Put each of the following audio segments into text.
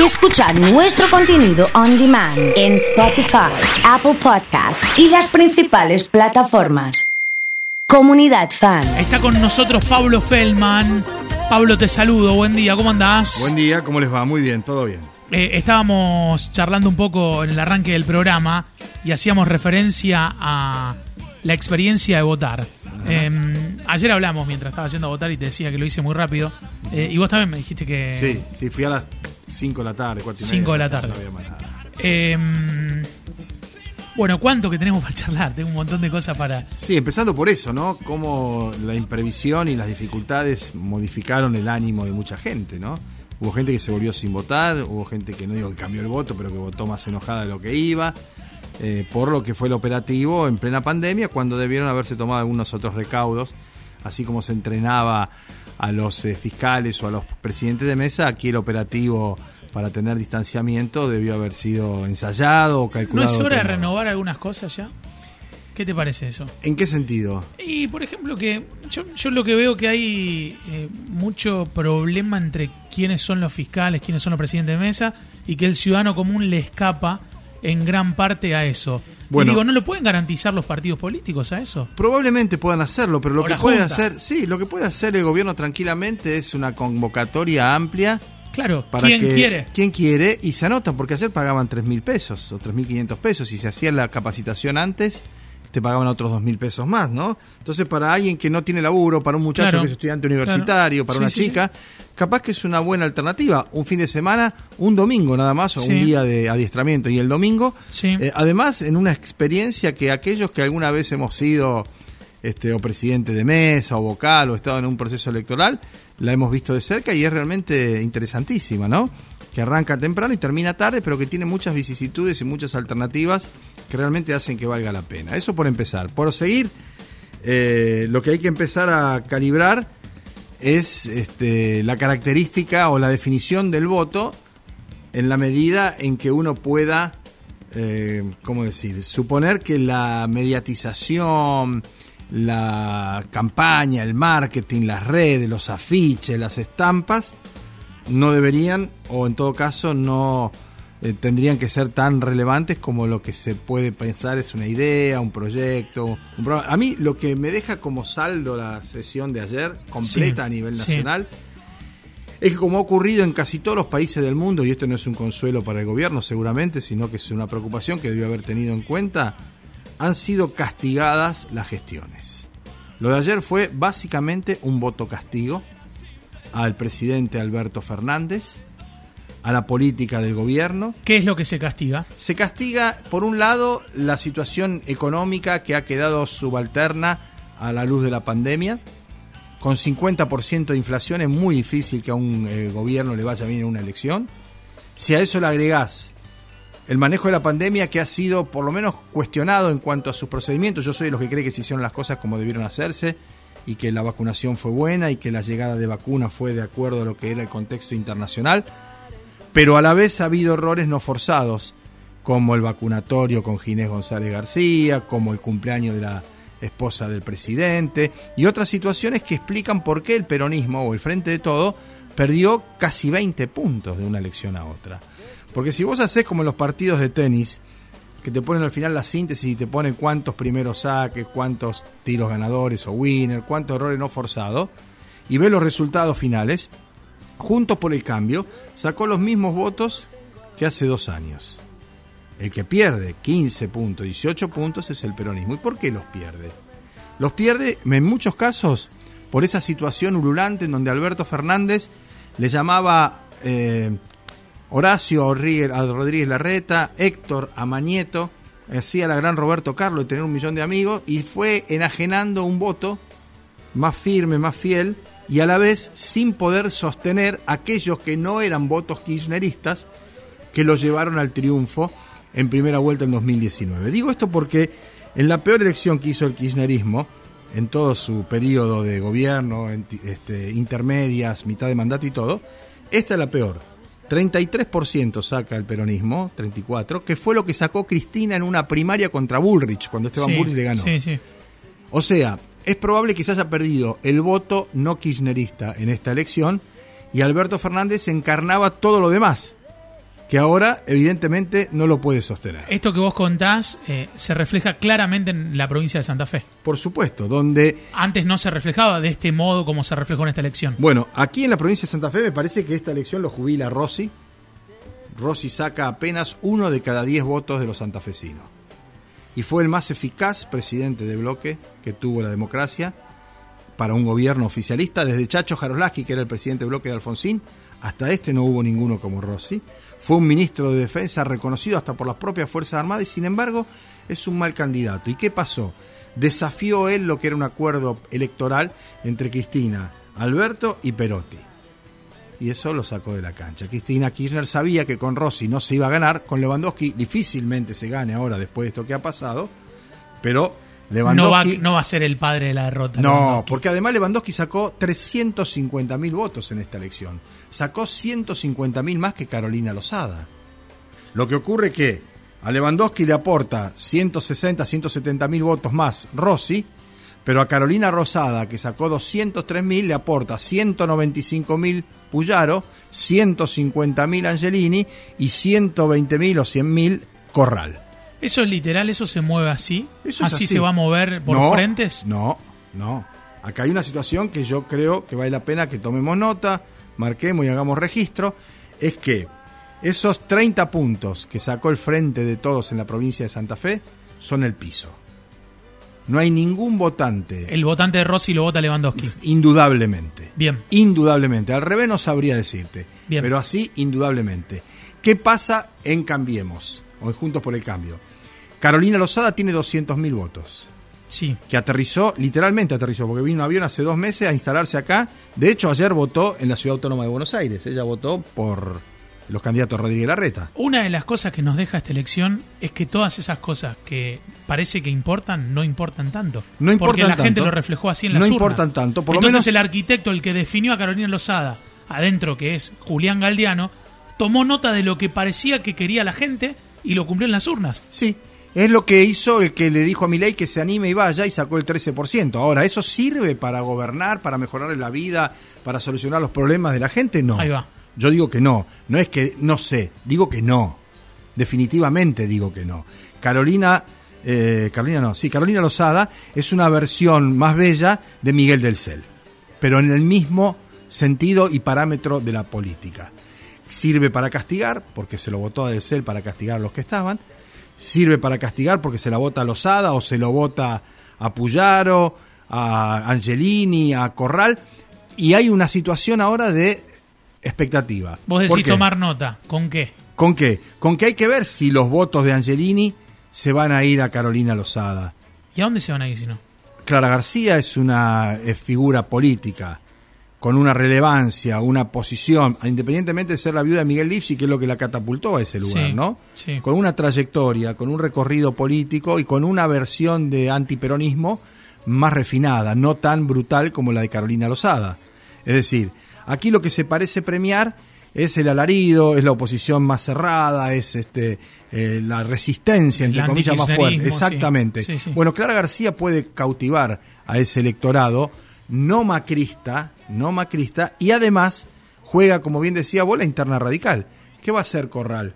y escuchar nuestro contenido on demand en Spotify, Apple Podcast y las principales plataformas. Comunidad Fan. Está con nosotros Pablo Feldman. Pablo, te saludo. Buen día, ¿cómo andás? Buen día, ¿cómo les va? Muy bien, todo bien. Estábamos charlando un poco en el arranque del programa y hacíamos referencia a la experiencia de votar. Ayer hablamos mientras estaba yendo a votar y te decía que lo hice muy rápido. Y vos también me dijiste que... Sí, fui a las 5 de la tarde, 4 y media. 5 de la tarde. No había más nada. Bueno, ¿cuánto que tenemos para charlar? Tengo un montón de cosas para... Sí, empezando por eso, ¿no? Cómo la imprevisión y las dificultades modificaron el ánimo de mucha gente, ¿no? Hubo gente que se volvió sin votar, hubo gente que no digo que cambió el voto, pero que votó más enojada de lo que iba, por lo que fue el operativo en plena pandemia, cuando debieron haberse tomado algunos otros recaudos, así como se entrenaba a los fiscales o a los presidentes de mesa. Aquí el operativo para tener distanciamiento debió haber sido ensayado o calculado. ¿No es hora de renovar algunas cosas ya? ¿Qué te parece eso? ¿En qué sentido? Y, por ejemplo, que yo lo que veo que hay mucho problema entre quiénes son los fiscales, quiénes son los presidentes de mesa, y que el ciudadano común le escapa en gran parte a eso. Bueno, y digo, ¿no lo pueden garantizar los partidos políticos a eso? Probablemente puedan hacerlo, pero lo que puede hacer el gobierno tranquilamente es una convocatoria amplia. Claro, ¿Quién quiere? Y se anotan, porque ayer pagaban 3.000 pesos o 3.500 pesos, y se hacía la capacitación antes, te pagaban otros 2.000 pesos más, ¿no? Entonces, para alguien que no tiene laburo, para un muchacho que es estudiante universitario, para una chica, capaz que es una buena alternativa. Un fin de semana, un domingo nada más, o un día de adiestramiento y el domingo. Sí. Además, en una experiencia que aquellos que alguna vez hemos sido o presidente de mesa, o vocal, o estado en un proceso electoral, la hemos visto de cerca y es realmente interesantísima, ¿no? Que arranca temprano y termina tarde, pero que tiene muchas vicisitudes y muchas alternativas que realmente hacen que valga la pena. Eso por empezar. Por seguir, lo que hay que empezar a calibrar es la característica o la definición del voto en la medida en que uno pueda, suponer que la mediatización, la campaña, el marketing, las redes, los afiches, las estampas, no deberían, o en todo caso no tendrían que ser tan relevantes como lo que se puede pensar es una idea, un proyecto, un programa. A mí lo que me deja como saldo la sesión de ayer, completa a nivel nacional, es que como ha ocurrido en casi todos los países del mundo, y esto no es un consuelo para el gobierno seguramente, sino que es una preocupación que debió haber tenido en cuenta, han sido castigadas las gestiones. Lo de ayer fue básicamente un voto castigo al presidente Alberto Fernández, a la política del gobierno. ¿Qué es lo que se castiga? Se castiga, por un lado, la situación económica que ha quedado subalterna a la luz de la pandemia. Con 50% de inflación es muy difícil que a un gobierno le vaya bien en una elección. Si a eso le agregás el manejo de la pandemia, que ha sido por lo menos cuestionado en cuanto a sus procedimientos. Yo soy de los que cree que se hicieron las cosas como debieron hacerse y que la vacunación fue buena y que la llegada de vacunas fue de acuerdo a lo que era el contexto internacional. Pero a la vez ha habido errores no forzados, como el vacunatorio con Ginés González García, como el cumpleaños de la esposa del presidente y otras situaciones que explican por qué el peronismo o el Frente de Todos perdió casi 20 puntos de una elección a otra. Porque si vos hacés como en los partidos de tenis, que te ponen al final la síntesis y te ponen cuántos primeros saques, cuántos tiros ganadores o winner, cuántos errores no forzados, y ves los resultados finales, Juntos por el Cambio sacó los mismos votos que hace 2 años. El que pierde 15 puntos, 18 puntos es el peronismo. ¿Y por qué los pierde? Los pierde en muchos casos por esa situación ululante en donde Alberto Fernández le llamaba... Horacio Rodríguez Larreta, Héctor a Mañeto, hacía la gran Roberto Carlos de tener 1 millón de amigos, y fue enajenando un voto más firme, más fiel, y a la vez sin poder sostener aquellos que no eran votos kirchneristas que los llevaron al triunfo en primera vuelta en 2019. Digo esto porque en la peor elección que hizo el kirchnerismo, en todo su periodo de gobierno, intermedias, mitad de mandato y todo, esta es la peor. 33% saca el peronismo, 34%, que fue lo que sacó Cristina en una primaria contra Bullrich, cuando Esteban Bullrich le ganó. Sí. O sea, es probable que se haya perdido el voto no kirchnerista en esta elección, y Alberto Fernández encarnaba todo lo demás. que ahora evidentemente no lo puede sostener. Esto que vos contás se refleja claramente en la provincia de Santa Fe. Por supuesto, donde... antes no se reflejaba de este modo como se reflejó en esta elección. Bueno, aquí en la provincia de Santa Fe me parece que esta elección lo jubila Rossi. Rossi saca apenas 1 de cada 10 votos de los santafesinos. Y fue el más eficaz presidente de bloque que tuvo la democracia para un gobierno oficialista. Desde Chacho Jarolaski, que era el presidente de bloque de Alfonsín, hasta este no hubo ninguno como Rossi. Fue un ministro de defensa reconocido hasta por las propias Fuerzas Armadas y sin embargo es un mal candidato. ¿Y qué pasó? Desafió él lo que era un acuerdo electoral entre Cristina, Alberto y Perotti. Y eso lo sacó de la cancha. Cristina Kirchner sabía que con Rossi no se iba a ganar, con Lewandowski difícilmente se gane ahora después de esto que ha pasado, pero Lewandowski... No va a ser el padre de la derrota. No, porque además Lewandowski sacó 350.000 votos en esta elección. Sacó 150.000 más que Carolina Losada. Lo que ocurre que a Lewandowski le aporta 160, 170.000 votos más Rossi, pero a Carolina Losada, que sacó 203.000, le aporta 195.000 Pullaro, 150.000 Angelini y 120.000 o 100.000 Corral. ¿Eso es literal? ¿Eso se mueve así? ¿Así se va a mover por frentes? No. Acá hay una situación que yo creo que vale la pena que tomemos nota, marquemos y hagamos registro. Es que esos 30 puntos que sacó el Frente de Todos en la provincia de Santa Fe son el piso. No hay ningún votante. El votante de Rossi lo vota Lewandowski. Indudablemente. Bien. Indudablemente. Al revés no sabría decirte. Bien. Pero así, indudablemente. ¿Qué pasa en Cambiemos? O en Juntos por el Cambio. Carolina Losada tiene 200.000 votos. Sí. Que aterrizó, literalmente aterrizó, porque vino un avión hace 2 meses a instalarse acá. De hecho, ayer votó en la Ciudad Autónoma de Buenos Aires. Ella votó por los candidatos Rodríguez Larreta. Una de las cosas que nos deja esta elección es que todas esas cosas que parece que importan, no importan tanto. No importan porque la tanto, gente lo reflejó así en las urnas. No importan tanto. Por Entonces lo menos... el arquitecto, el que definió a Carolina Losada, adentro, que es Julián Galdiano, tomó nota de lo que parecía que quería la gente y lo cumplió en las urnas. Sí, es lo que hizo el que le dijo a Michlig que se anime y vaya, y sacó el 13%. Ahora, ¿eso sirve para gobernar, para mejorar la vida, para solucionar los problemas de la gente? No. Ahí va. Yo digo que no. No es que no sé, digo que no. Definitivamente digo que no. Carolina Losada es una versión más bella de Miguel del Cel, pero en el mismo sentido y parámetro de la política. Sirve para castigar, porque se lo votó a Del Cel para castigar a los que estaban. Sirve para castigar porque se la vota a Losada o se lo vota a Pullaro, a Angelini, a Corral. Y hay una situación ahora de expectativa. Vos decís tomar nota. ¿Con qué? ¿Con qué? Con que hay que ver si los votos de Angelini se van a ir a Carolina Losada. ¿Y a dónde se van a ir si no? Clara García es una figura política con una relevancia, una posición, independientemente de ser la viuda de Miguel Lipsi, que es lo que la catapultó a ese lugar, sí, ¿no? Sí. Con una trayectoria, con un recorrido político y con una versión de antiperonismo más refinada, no tan brutal como la de Carolina Losada. Es decir, aquí lo que se parece premiar es el alarido, es la oposición más cerrada, es la resistencia, entre comillas, más fuerte. Exactamente. Sí. Sí. Bueno, Clara García puede cautivar a ese electorado no macrista, y además juega, como bien decía vos, la interna radical. ¿Qué va a hacer Corral?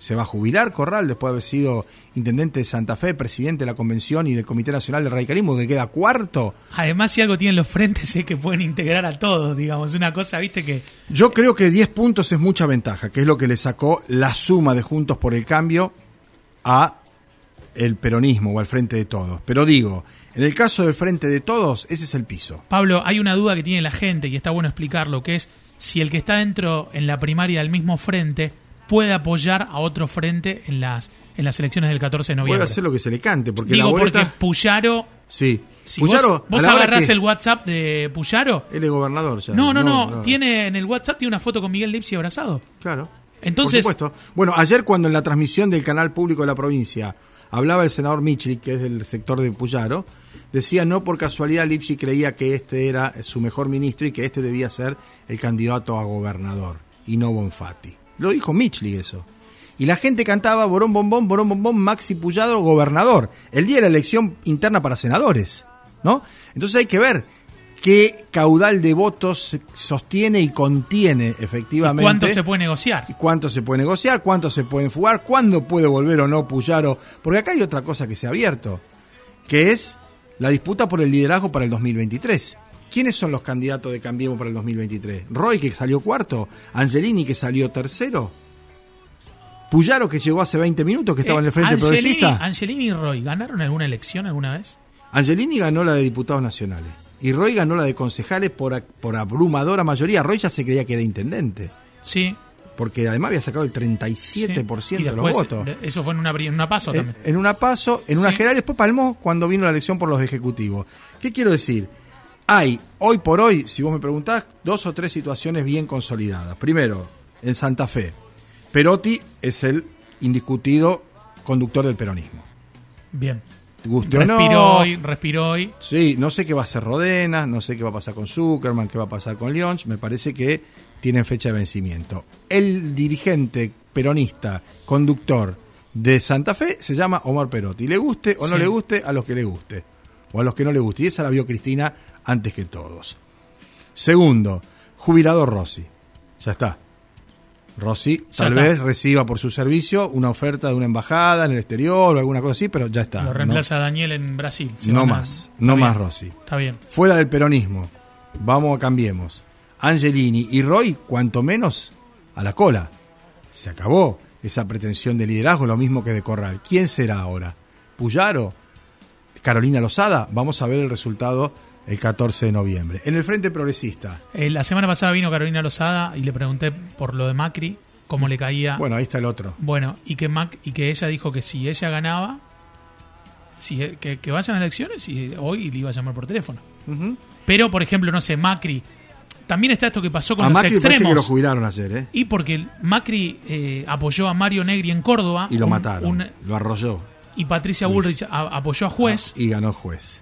¿Se va a jubilar Corral después de haber sido intendente de Santa Fe, presidente de la Convención y del Comité Nacional del Radicalismo, que queda cuarto? Además, si algo tienen los frentes es que pueden integrar a todos, digamos, una cosa, viste que... Yo creo que 10 puntos es mucha ventaja, que es lo que le sacó la suma de Juntos por el Cambio a el peronismo o al Frente de Todos. Pero digo, en el caso del Frente de Todos, ese es el piso. Pablo, hay una duda que tiene la gente y está bueno explicarlo, que es si el que está dentro en la primaria del mismo frente puede apoyar a otro frente en las elecciones del 14 de noviembre. Puede hacer lo que se le cante, porque digo, la boleta... porque Pullaro... Sí. Si Pullaro, vos agarrás el WhatsApp de Pullaro... Él es gobernador ya. No. Tiene, en el WhatsApp tiene una foto con Miguel Lipsi abrazado. Claro. Entonces... Por supuesto. Bueno, ayer cuando en la transmisión del canal público de la provincia... hablaba el senador Michlig, que es del sector de Pullaro, decía no por casualidad Lipsi creía que este era su mejor ministro y que este debía ser el candidato a gobernador y no Bonfatti. Lo dijo Michlig eso. Y la gente cantaba borón, bombón, Maxi Pullaro, gobernador. El día de la elección interna para senadores, ¿no? Entonces hay que ver qué caudal de votos sostiene y contiene efectivamente. ¿Y cuánto se puede negociar? ¿Y cuánto se puede negociar? ¿Cuánto se pueden fugar? ¿Cuándo puede volver o no Pullaro? Porque acá hay otra cosa que se ha abierto, que es la disputa por el liderazgo para el 2023. ¿Quiénes son los candidatos de Cambiemos para el 2023? Roy, que salió cuarto. Angelini, que salió tercero. Pullaro, que llegó hace 20 minutos, que estaba en el Frente Progresista. Angelini y Roy, ¿ganaron alguna elección alguna vez? Angelini ganó la de diputados nacionales. Y Roy ganó la de concejales por abrumadora mayoría. Roy ya se creía que era intendente. Sí. Porque además había sacado el 37% sí, de los votos. Eso fue en una paso también. En una paso, en una sí. General, después palmó cuando vino la elección por los ejecutivos. ¿Qué quiero decir? Hay, hoy por hoy, si vos me preguntás, dos o tres situaciones bien consolidadas. Primero, en Santa Fe, Perotti es el indiscutido conductor del peronismo. Bien. Guste o no. Respiró hoy. Sí, no sé qué va a hacer Rodena, no sé qué va a pasar con Zuckerman, qué va a pasar con Lyons. Me parece que tienen fecha de vencimiento. El dirigente peronista, conductor de Santa Fe, se llama Omar Perotti. Le guste o no le guste a los que le guste, o a los que no le guste. Y esa la vio Cristina antes que todos. Segundo, jubilado Rossi. Ya está. Rossi tal vez reciba por su servicio una oferta de una embajada en el exterior o alguna cosa así, pero ya está. Lo reemplaza Daniel en Brasil. No más Rossi. Está bien. Fuera del peronismo. Vamos a Cambiemos. Angelini y Roy, cuanto menos, a la cola. Se acabó esa pretensión de liderazgo, lo mismo que de Corral. ¿Quién será ahora? ¿Pullaro? ¿Carolina Losada? Vamos a ver el resultado el 14 de noviembre. En el Frente Progresista. La semana pasada vino Carolina Losada y le pregunté por lo de Macri, cómo le caía. Bueno, ahí está el otro. Bueno, y que ella dijo que si ella ganaba, que vayan a elecciones y hoy le iba a llamar por teléfono. Uh-huh. Pero, por ejemplo, no sé, Macri. También está esto que pasó con los Macri extremos. A Macri parece que lo jubilaron ayer, ¿eh? Y porque Macri apoyó a Mario Negri en Córdoba. Y lo mataron, lo arrolló. Y Patricia Bullrich apoyó a Juez. Y ganó Juez.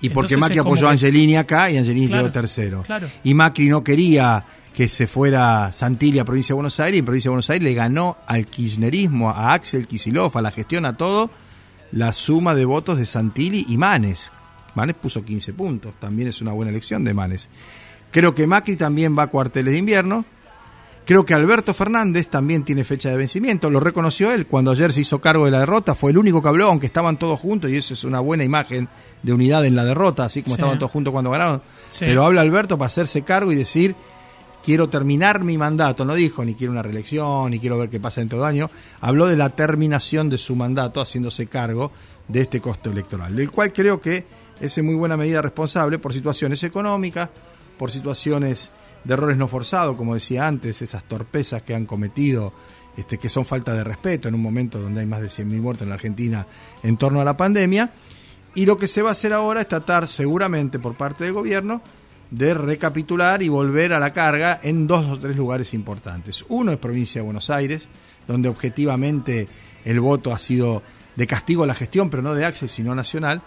Y porque entonces Macri apoyó a Angelini acá y Angelini quedó tercero. Claro. Y Macri no quería que se fuera Santilli a Provincia de Buenos Aires, y Provincia de Buenos Aires le ganó al kirchnerismo, a Axel Kicillof, a la gestión, a todo, la suma de votos de Santilli y Manes. Manes puso 15 puntos, también es una buena elección de Manes. Creo que Macri también va a cuarteles de invierno. Creo que Alberto Fernández también tiene fecha de vencimiento. Lo reconoció él cuando ayer se hizo cargo de la derrota. Fue el único que habló, aunque estaban todos juntos, y eso es una buena imagen de unidad en la derrota, así como estaban todos juntos cuando ganaron. Sí. Pero habla Alberto para hacerse cargo y decir, quiero terminar mi mandato. No dijo, ni quiero una reelección, ni quiero ver qué pasa dentro de año. Habló de la terminación de su mandato, haciéndose cargo de este costo electoral, del cual creo que es en muy buena medida responsable por situaciones económicas, por situaciones de errores no forzados, como decía antes, esas torpezas que han cometido, que son falta de respeto en un momento donde hay más de 100.000 muertos en la Argentina en torno a la pandemia. Y lo que se va a hacer ahora es tratar, seguramente por parte del gobierno, de recapitular y volver a la carga en dos o tres lugares importantes. Uno es Provincia de Buenos Aires, donde objetivamente el voto ha sido de castigo a la gestión, pero no de Axel, sino nacional.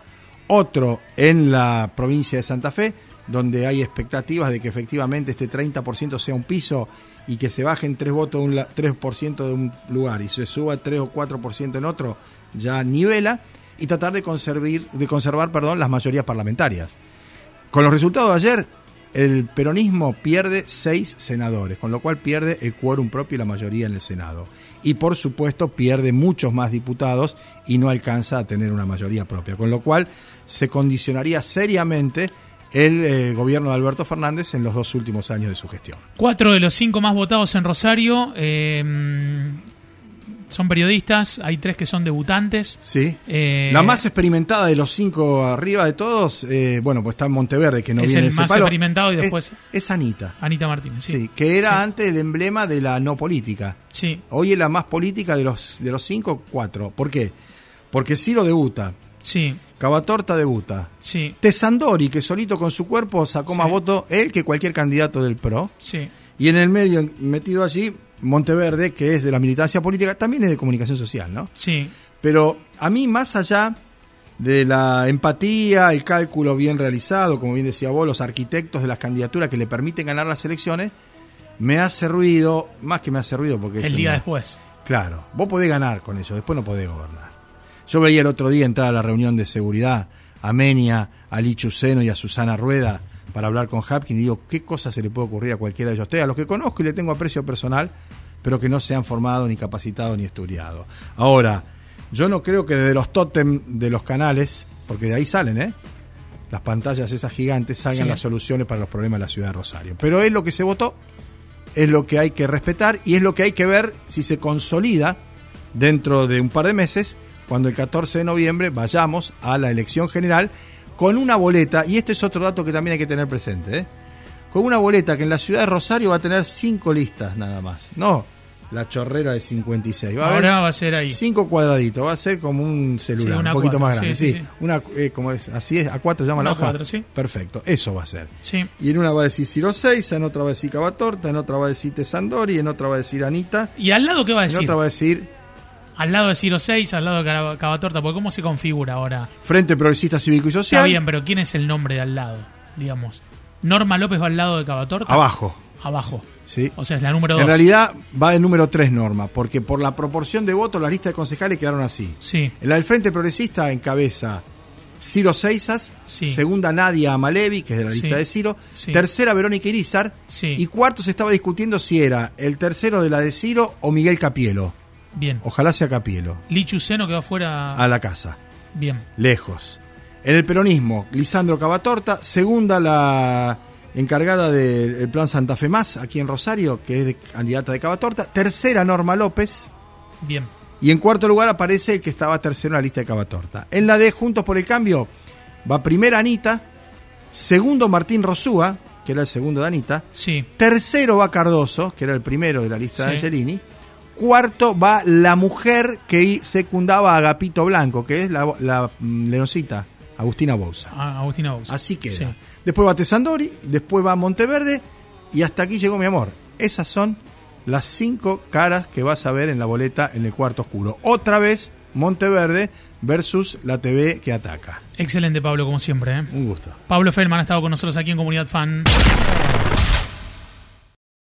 Otro en la provincia de Santa Fe, donde hay expectativas de que efectivamente este 30% sea un piso y que se bajen 3 votos de 3% de un lugar y se suba 3 o 4% en otro, ya nivela, y tratar de conservar las mayorías parlamentarias. Con los resultados de ayer, el peronismo pierde 6 senadores, con lo cual pierde el quórum propio y la mayoría en el Senado. Y por supuesto pierde muchos más diputados y no alcanza a tener una mayoría propia, con lo cual se condicionaría seriamente el gobierno de Alberto Fernández en los dos últimos años de su gestión. 4 de los 5 más votados en Rosario son periodistas, hay 3 que son debutantes. Sí. La más experimentada de los 5 arriba de todos, bueno, pues está en Monteverde, que no es viene el ese más palo. Experimentado y después es Anita. Anita Martínez, sí. Que era antes el emblema de la no política. Sí. Hoy es la más política de los 5, 4. ¿Por qué? Porque Ciro debuta. Sí. Cavatorta debuta. Sí. Tesandori, que solito con su cuerpo sacó más votos él que cualquier candidato del PRO. Sí. Y en el medio, metido allí, Monteverde, que es de la militancia política, también es de comunicación social, ¿no? Sí. Pero a mí, más allá de la empatía, el cálculo bien realizado, como bien decía vos, los arquitectos de las candidaturas que le permiten ganar las elecciones, me hace ruido, más que me hace ruido porque... El día después. Claro. Vos podés ganar con eso, después no podés gobernar. Yo veía el otro día entrar a la reunión de seguridad a Menia, a Lichuceno y a Susana Rueda para hablar con Hapkin y digo, ¿qué cosa se le puede ocurrir a cualquiera de ellos? A los que conozco y le tengo aprecio personal, pero que no se han formado, ni capacitado, ni estudiado. Ahora, yo no creo que desde los tótem de los canales, porque de ahí salen, las pantallas esas gigantes, salgan sí. Las soluciones para los problemas de la ciudad de Rosario. Pero es lo que se votó, es lo que hay que respetar y es lo que hay que ver si se consolida dentro de un par de meses, cuando el 14 de noviembre vayamos a la elección general con una boleta, y este es otro dato que también hay que tener presente, con una boleta que en la ciudad de Rosario va a tener 5 listas nada más, no la chorrera de 56, ahora va a ser ahí 5 cuadraditos, va a ser como un celular, sí, un poquito más grande, sí. Una, como es, así es, A4 llama la hoja, A4, sí. Perfecto, eso va a ser, sí. Y en una va a decir Ciro Seisas, en otra va a decir Cavatorta, en otra va a decir Tesandori, en otra va a decir Anita, y al lado ¿qué va a decir? En otra va a decir al lado de Ciro Seisas, al lado de Cavatorta, porque ¿cómo se configura ahora? Frente Progresista Cívico y Social. Está bien, pero ¿quién es el nombre de al lado? Digamos, Norma López va al lado de Cavatorta. Abajo. Sí. O sea, es la número 2. En realidad va de número 3 Norma, porque por la proporción de votos las listas de concejales quedaron así. Sí. En la del Frente Progresista encabeza Ciro Seisas, sí. Segunda Nadia Amalevi, que es de la lista, sí, de Ciro, sí. Tercera Verónica Irizar, sí. Y cuarto se estaba discutiendo si era el tercero de la de Ciro o Miguel Capielo. Bien. Ojalá sea Capielo. Lichuceno que va fuera a la casa. Bien. Lejos. En el peronismo, Lisandro Cavatorta, segunda la encargada del Plan Santa Fe Más, aquí en Rosario, que es de, candidata de Cavatorta. Tercera, Norma López. Bien. Y en cuarto lugar aparece el que estaba tercero en la lista de Cavatorta. En la de Juntos por el Cambio va primera Anita, segundo Martín Rosúa, que era el segundo de Anita. Sí. Tercero va Cardoso, que era el primero de la lista, sí, de Angelini. Cuarto va la mujer que secundaba a Agapito Blanco, que es la leoncita, Agustina Bouza. Así queda. Sí. Después va Tesandori, después va Monteverde y hasta aquí llegó mi amor. Esas son las 5 caras que vas a ver en la boleta en el cuarto oscuro. Otra vez Monteverde versus la TV que ataca. Excelente, Pablo, como siempre. Un gusto. Pablo Feldman ha estado con nosotros aquí en Comunidad Fan.